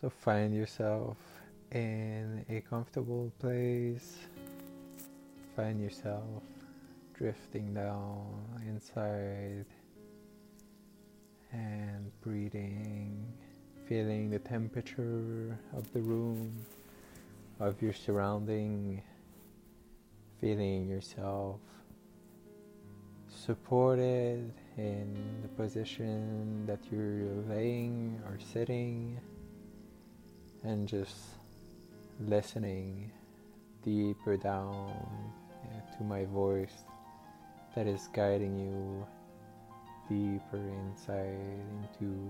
So find yourself in a comfortable place. Find yourself drifting down inside and breathing, feeling the temperature of the room, of your surrounding, feeling yourself supported in the position that you're laying or sitting, and just listening deeper down to my voice that is guiding you deeper inside into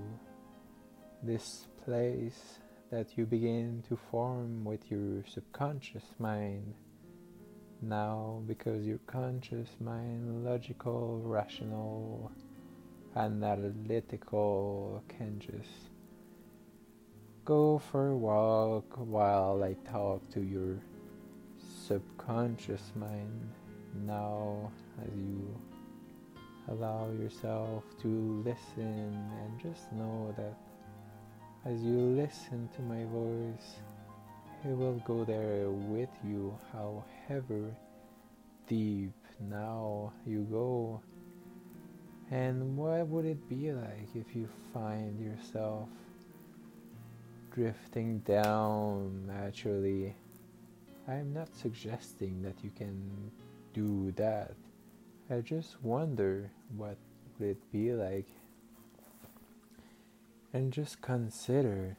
this place that you begin to form with your subconscious mind now, because your conscious mind, logical, rational, analytical, can just go for a walk while I talk to your subconscious mind now, as you allow yourself to listen. And just know that as you listen to my voice, it will go there with you, however deep now you go. And what would it be like if you find yourself drifting down naturally? I'm not suggesting that you can do that. I just wonder what would it be like. And just consider,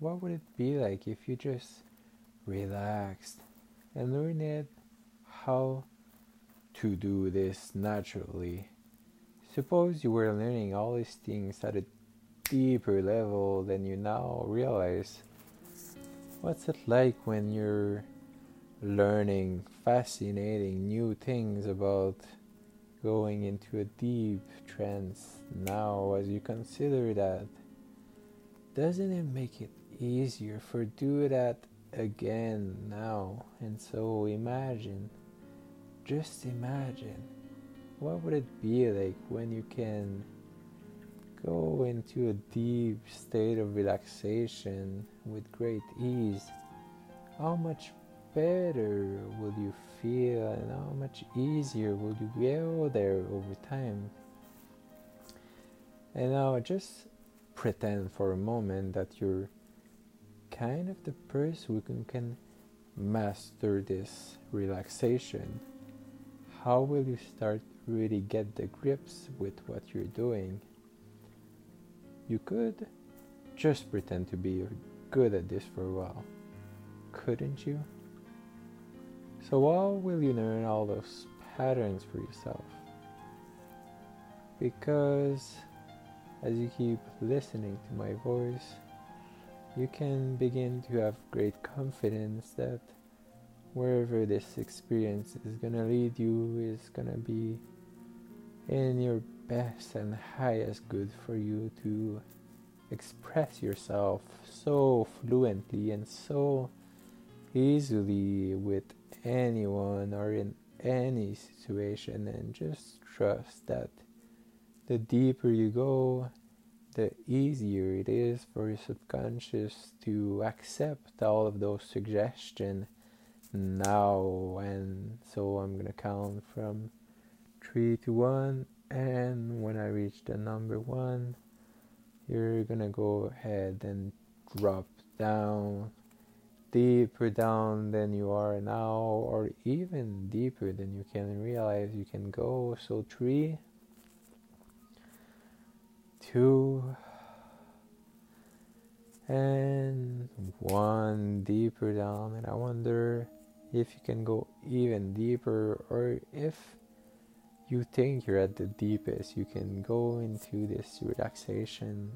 what would it be like if you just relaxed and learned how to do this naturally? Suppose you were learning all these things at a deeper level than you now realize. What's it like when you're learning fascinating new things about going into a deep trance now, as you consider that? Doesn't it make it easier for do that again now? And so imagine, just imagine, what would it be like when you can go into a deep state of relaxation with great ease? How much better will you feel, and how much easier will you go there over time? And now just pretend for a moment that you're kind of the person who can master this relaxation. How will you start really get the grips with what you're doing? You could just pretend to be good at this for a while, couldn't you? So how will you learn all those patterns for yourself? Because as you keep listening to my voice, you can begin to have great confidence that wherever this experience is going to lead you is going to be in your best and highest good for you to express yourself so fluently and so easily with anyone or in any situation. And just trust that the deeper you go, the easier it is for your subconscious to accept all of those suggestions now. And so I'm going to count from 3 to 1, and when I reach the number 1, you're going to go ahead and drop down, deeper down than you are now, or even deeper than you can realize you can go. So 3, 2, and 1, deeper down. And I wonder if you can go even deeper, or if you think you're at the deepest you can go into this relaxation.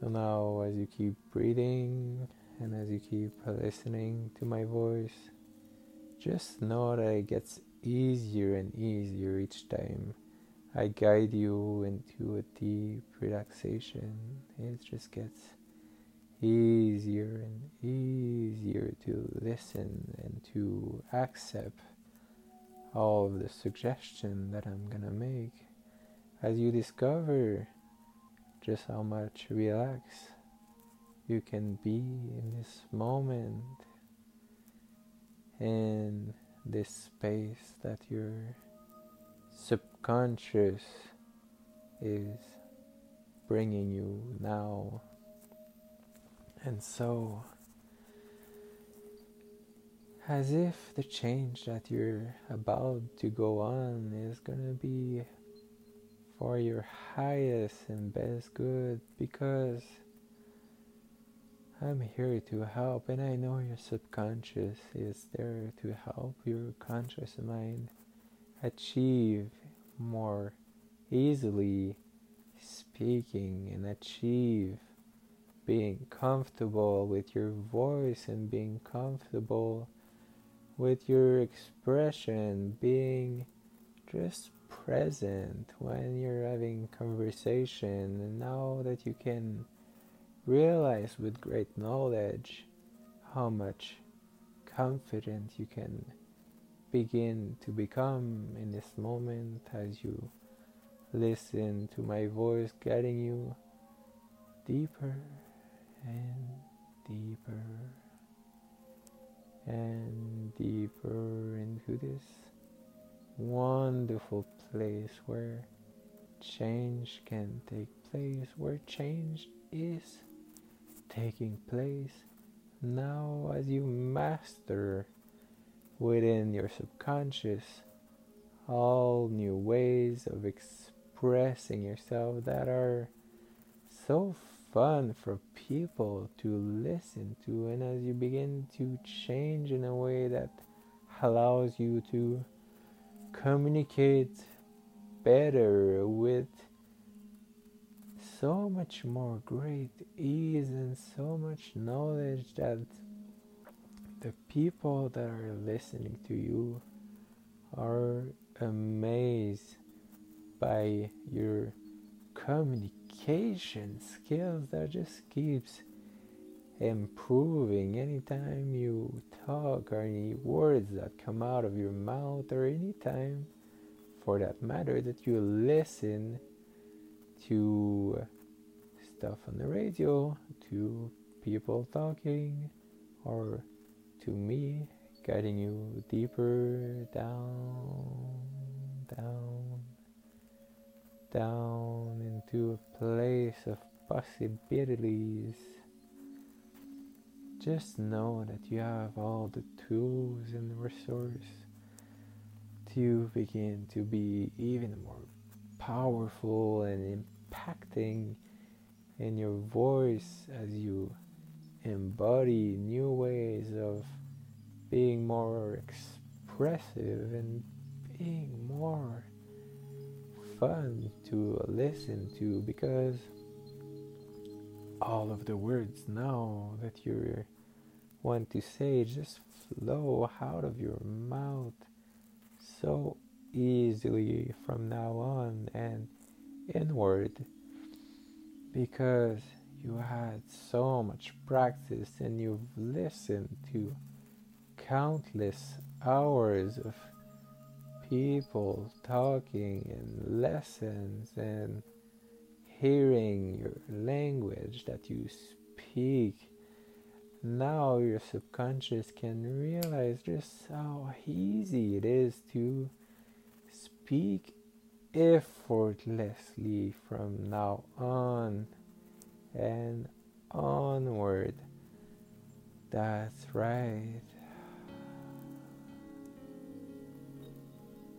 So now, as you keep breathing and as you keep listening to my voice, just know that it gets easier and easier each time I guide you into a deep relaxation. It just gets easier and easier to listen and to accept all of the suggestion that I'm gonna make, as you discover just how much relax you can be in this moment and this space that your subconscious is bringing you now. And so, as if the change that you're about to go on is gonna be for your highest and best good, because I'm here to help, and I know your subconscious is there to help your conscious mind achieve more easily speaking and achieve being comfortable with your voice and being comfortable with your expression, being just present when you're having conversation. And now that you can realize with great knowledge how much confident you can begin to become in this moment as you listen to my voice guiding you deeper and deeper and deeper into this wonderful place where change can take place, where change is taking place now as you master within your subconscious all new ways of expressing yourself that are so fun for people to listen to, and as you begin to change in a way that allows you to communicate better with so much more great ease and so much knowledge that the people that are listening to you are amazed by your communication skills that just keeps improving anytime you talk, or any words that come out of your mouth, or any time for that matter that you listen to stuff on the radio, to people talking, or to me guiding you deeper down, down, down into a place of possibilities. Just know that you have all the tools and the resources to begin to be even more powerful and impacting in your voice as you embody new ways of being more expressive and being more fun to listen to, because all of the words now that you want to say just flow out of your mouth so easily from now on and inward, because you had so much practice and you've listened to countless hours of people talking and lessons and hearing your language that you speak. Now your subconscious can realize just how easy it is to speak effortlessly from now on and onward. That's right.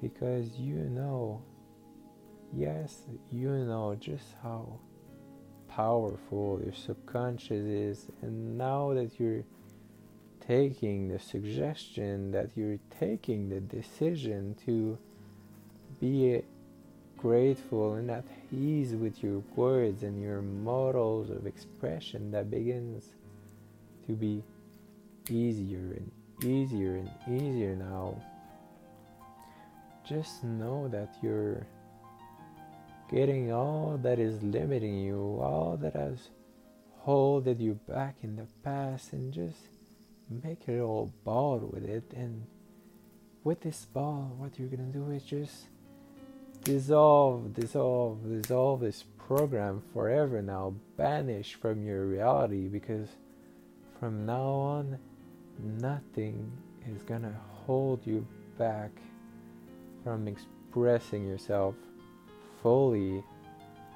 Because you know, yes, you know just how powerful your subconscious is, and now that you're taking the suggestion, that you're taking the decision to be grateful and at ease with your words and your models of expression, that begins to be easier and easier and easier now. Just know that you're getting all that is limiting you, all that has holded you back in the past, and just make a little ball with it. And with this ball, what you're gonna do is just dissolve this program forever now, banished from your reality, because from now on, nothing is gonna hold you back from expressing yourself fully,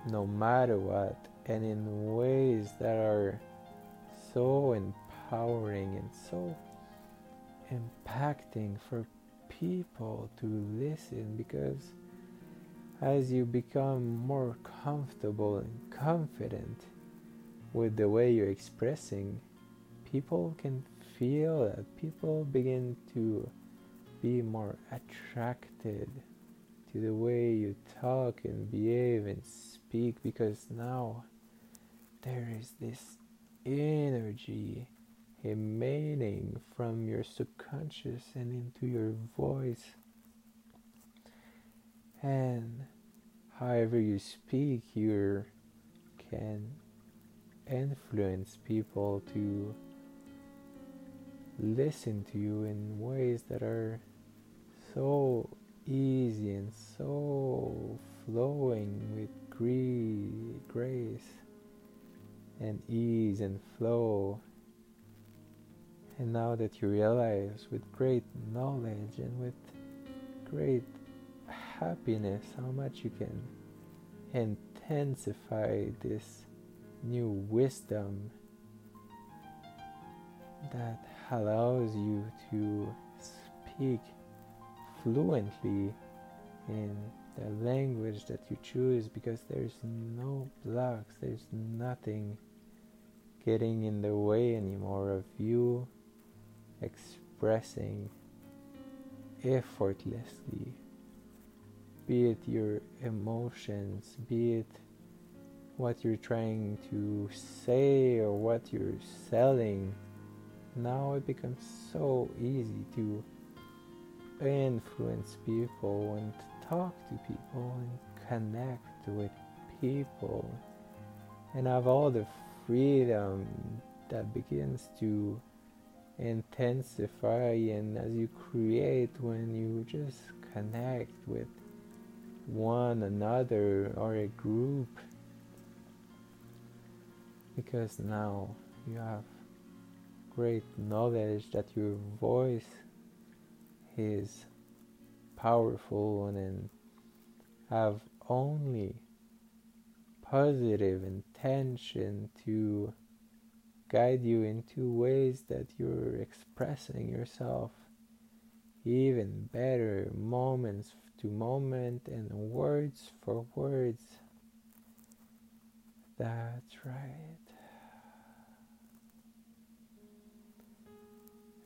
no matter what, and in ways that are so empowering and so impacting for people to listen. Because as you become more comfortable and confident with the way you're expressing, people can feel that. People begin to be more attracted to the way you talk and behave and speak, because now there is this energy emanating from your subconscious and into your voice. And however you speak, you can influence people to listen to you in ways that are so easy and so flowing with grace and ease and flow. And now that you realize, with great knowledge and with great happiness, how much you can intensify this new wisdom that allows you to speak fluently in the language that you choose, because there's no blocks, there's nothing getting in the way anymore of you expressing effortlessly, be it your emotions, be it what you're trying to say or what you're selling. Now it becomes so easy to influence people and talk to people and connect with people and have all the freedom that begins to intensify. And as you create, when you just connect with one another or a group, because now you have great knowledge that your voice is powerful and have only positive intention to guide you into ways that you're expressing yourself even better, moments to moment and words for words. That's right.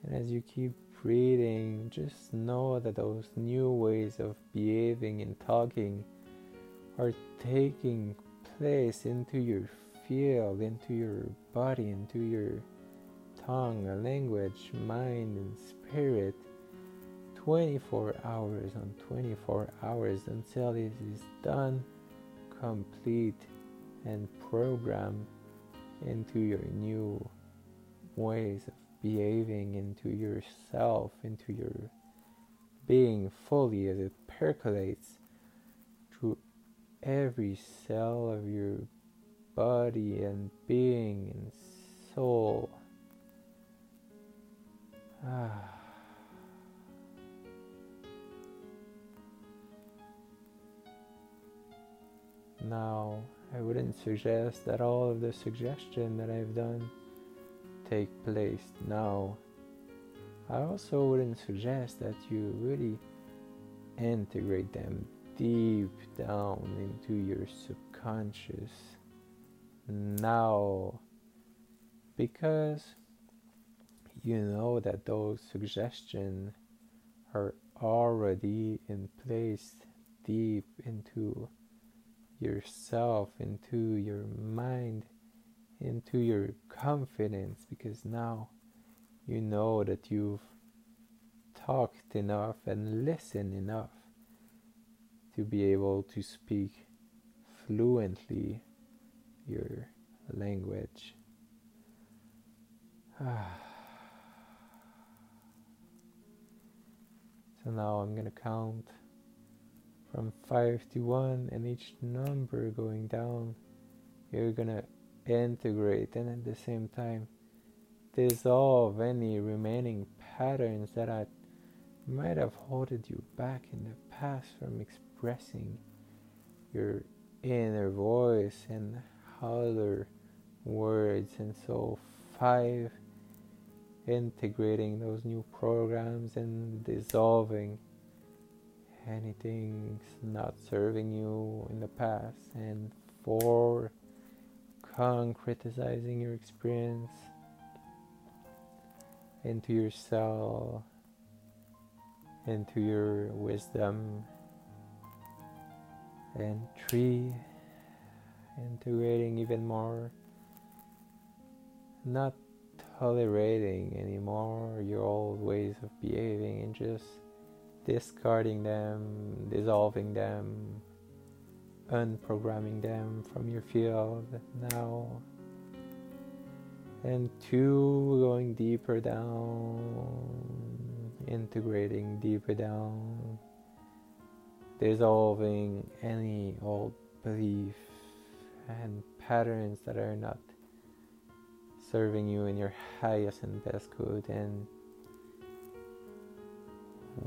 And as you keep breathing, just know that those new ways of behaving and talking are taking place into your field, into your body, into your tongue, language, mind, and spirit, 24 hours on 24 hours until it is done, complete, and programmed into your new ways of behaving, into yourself, into your being fully, as it percolates through every cell of your body and being and soul. Now, I wouldn't suggest that all of the suggestion that I've done take place now. I also wouldn't suggest that you really integrate them deep down into your subconscious now, because you know that those suggestions are already in place deep into yourself, into your mind, into your confidence, because now you know that you've talked enough and listened enough to be able to speak fluently your language. So now I'm going to count from 5 to 1, and each number going down, you're gonna integrate and at the same time dissolve any remaining patterns that might have halted you back in the past from expressing your inner voice and other words. And so 5, integrating those new programs and dissolving anything not serving you in the past. And 4, concretizing your experience into your soul, into your wisdom. And 3, integrating even more, not tolerating anymore your old ways of behaving and just discarding them, dissolving them, unprogramming them from your field now. And 2, going deeper down, integrating deeper down, dissolving any old belief and patterns that are not serving you in your highest and best good. And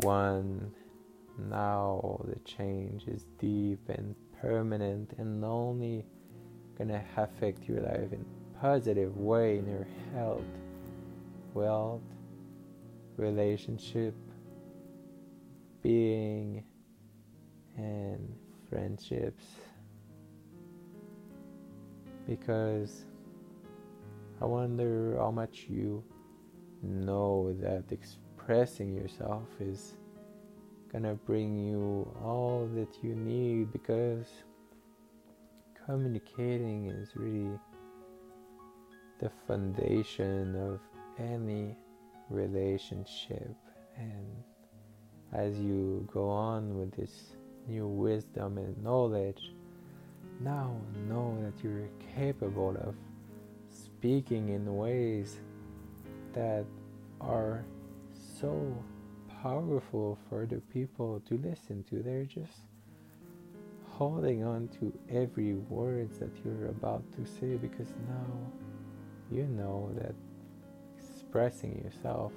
1, now the change is deep and permanent and only gonna affect your life in a positive way, in your health, wealth, relationship, being, and friendships. Because I wonder how much you know that expressing yourself is gonna bring you all that you need, because communicating is really the foundation of any relationship. And as you go on with this new wisdom and knowledge, now know that you're capable of speaking in ways that are so powerful for the people to listen to. They're just holding on to every word that you're about to say, because now you know that expressing yourself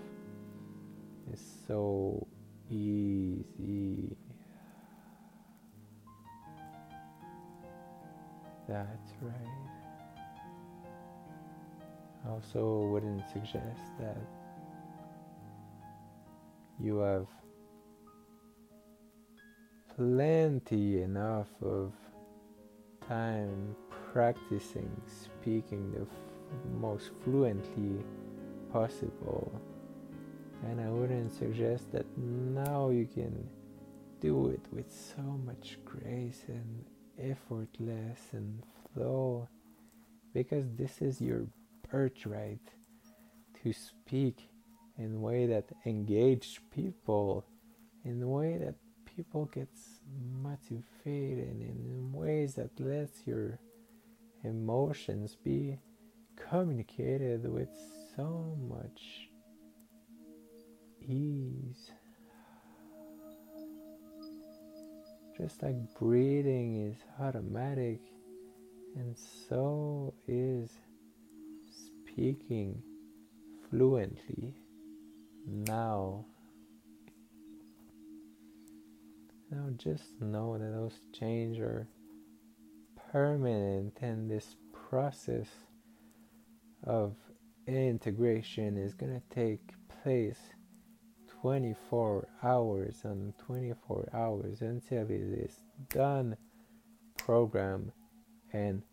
is so easy. That's right. I also wouldn't suggest that you have plenty enough of time practicing speaking the most fluently possible. And I wouldn't suggest that now you can do it with so much grace and effortless and flow, because this is your birthright, to speak in a way that engages people, in a way that people get motivated, and in ways that lets your emotions be communicated with so much ease. Just like breathing is automatic, and so is speaking fluently now. Now just know that those changes are permanent, and this process of integration is gonna take place 24 hours and 24 hours until it is done, programmed, and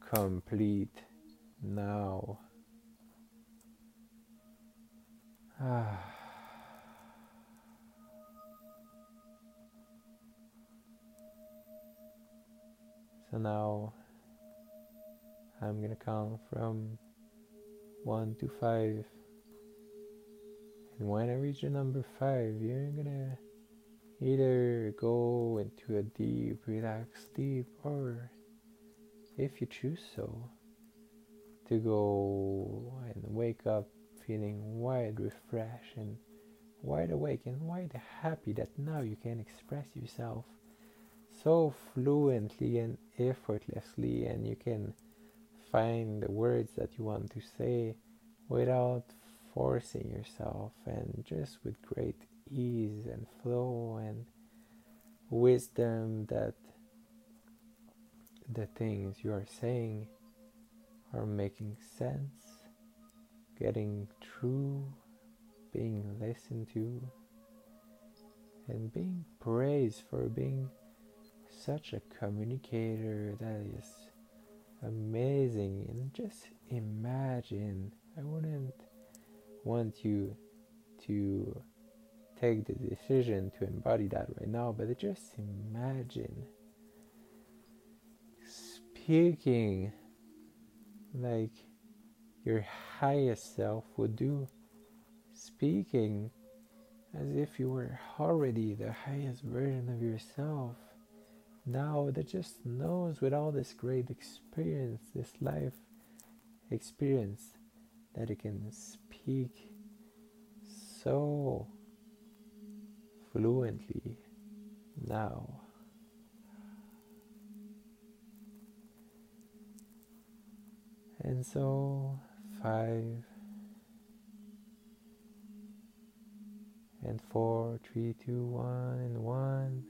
complete now. So now I'm gonna count from 1 to 5. And when I reach the number 5, you're gonna either go into a deep, relaxed sleep, or if you choose so, to go and wake up feeling wide refreshed and wide awake and wide happy that now you can express yourself so fluently and effortlessly, and you can find the words that you want to say without forcing yourself, and just with great ease and flow and wisdom that the things you are saying are making sense, getting through, being listened to, and being praised for being such a communicator that is amazing. And just imagine, I wouldn't want you to take the decision to embody that right now, but just imagine speaking like your highest self would do, speaking as if you were already the highest version of yourself now, that just knows with all this great experience, this life experience, that it can speak so fluently now. And so 5 and 4, 3, 2, 1, and 1,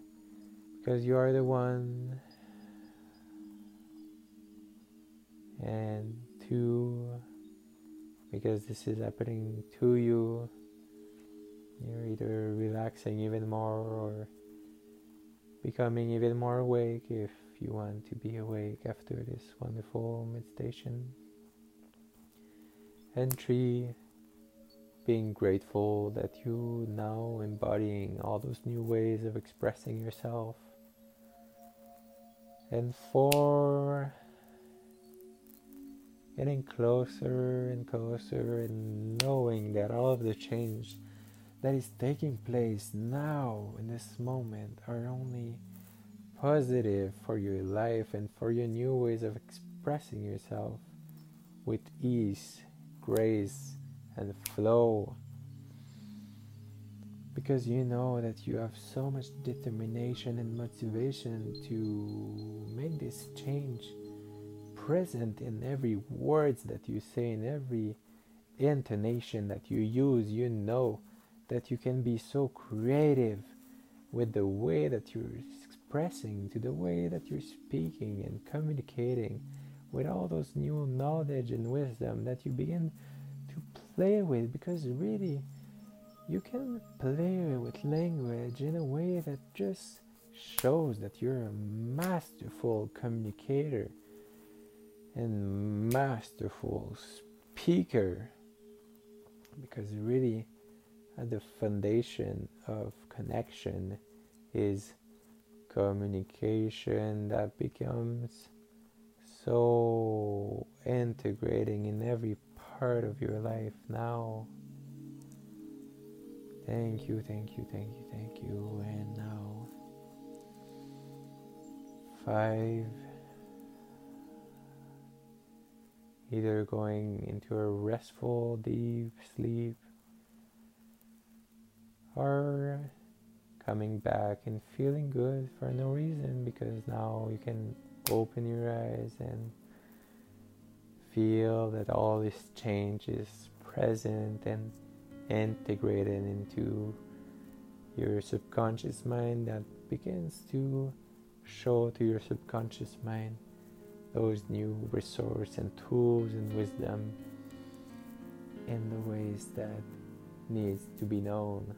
because you are the one, and 2, because this is happening to you. You're either relaxing even more or becoming even more awake if you want to be awake after this wonderful meditation. And 3, being grateful that you now embodying all those new ways of expressing yourself. And 4, getting closer and closer and knowing that all of the change that is taking place now in this moment are only positive for your life and for your new ways of expressing yourself with ease, grace, and flow, because you know that you have so much determination and motivation to make this change present in every words that you say, in every intonation that you use. You know that you can be so creative with the way that you're expressing, to the way that you're speaking and communicating, with all those new knowledge and wisdom that you begin to play with, because really you can play with language in a way that just shows that you're a masterful communicator and masterful speaker, because really at the foundation of connection is communication that becomes so integrating in every part of your life now. Thank you, thank you, thank you, thank you. And now 5, either going into a restful deep sleep or coming back and feeling good for no reason, because now you can open your eyes and feel that all this change is present and integrated into your subconscious mind, that begins to show to your subconscious mind those new resources and tools and wisdom in the ways that needs to be known.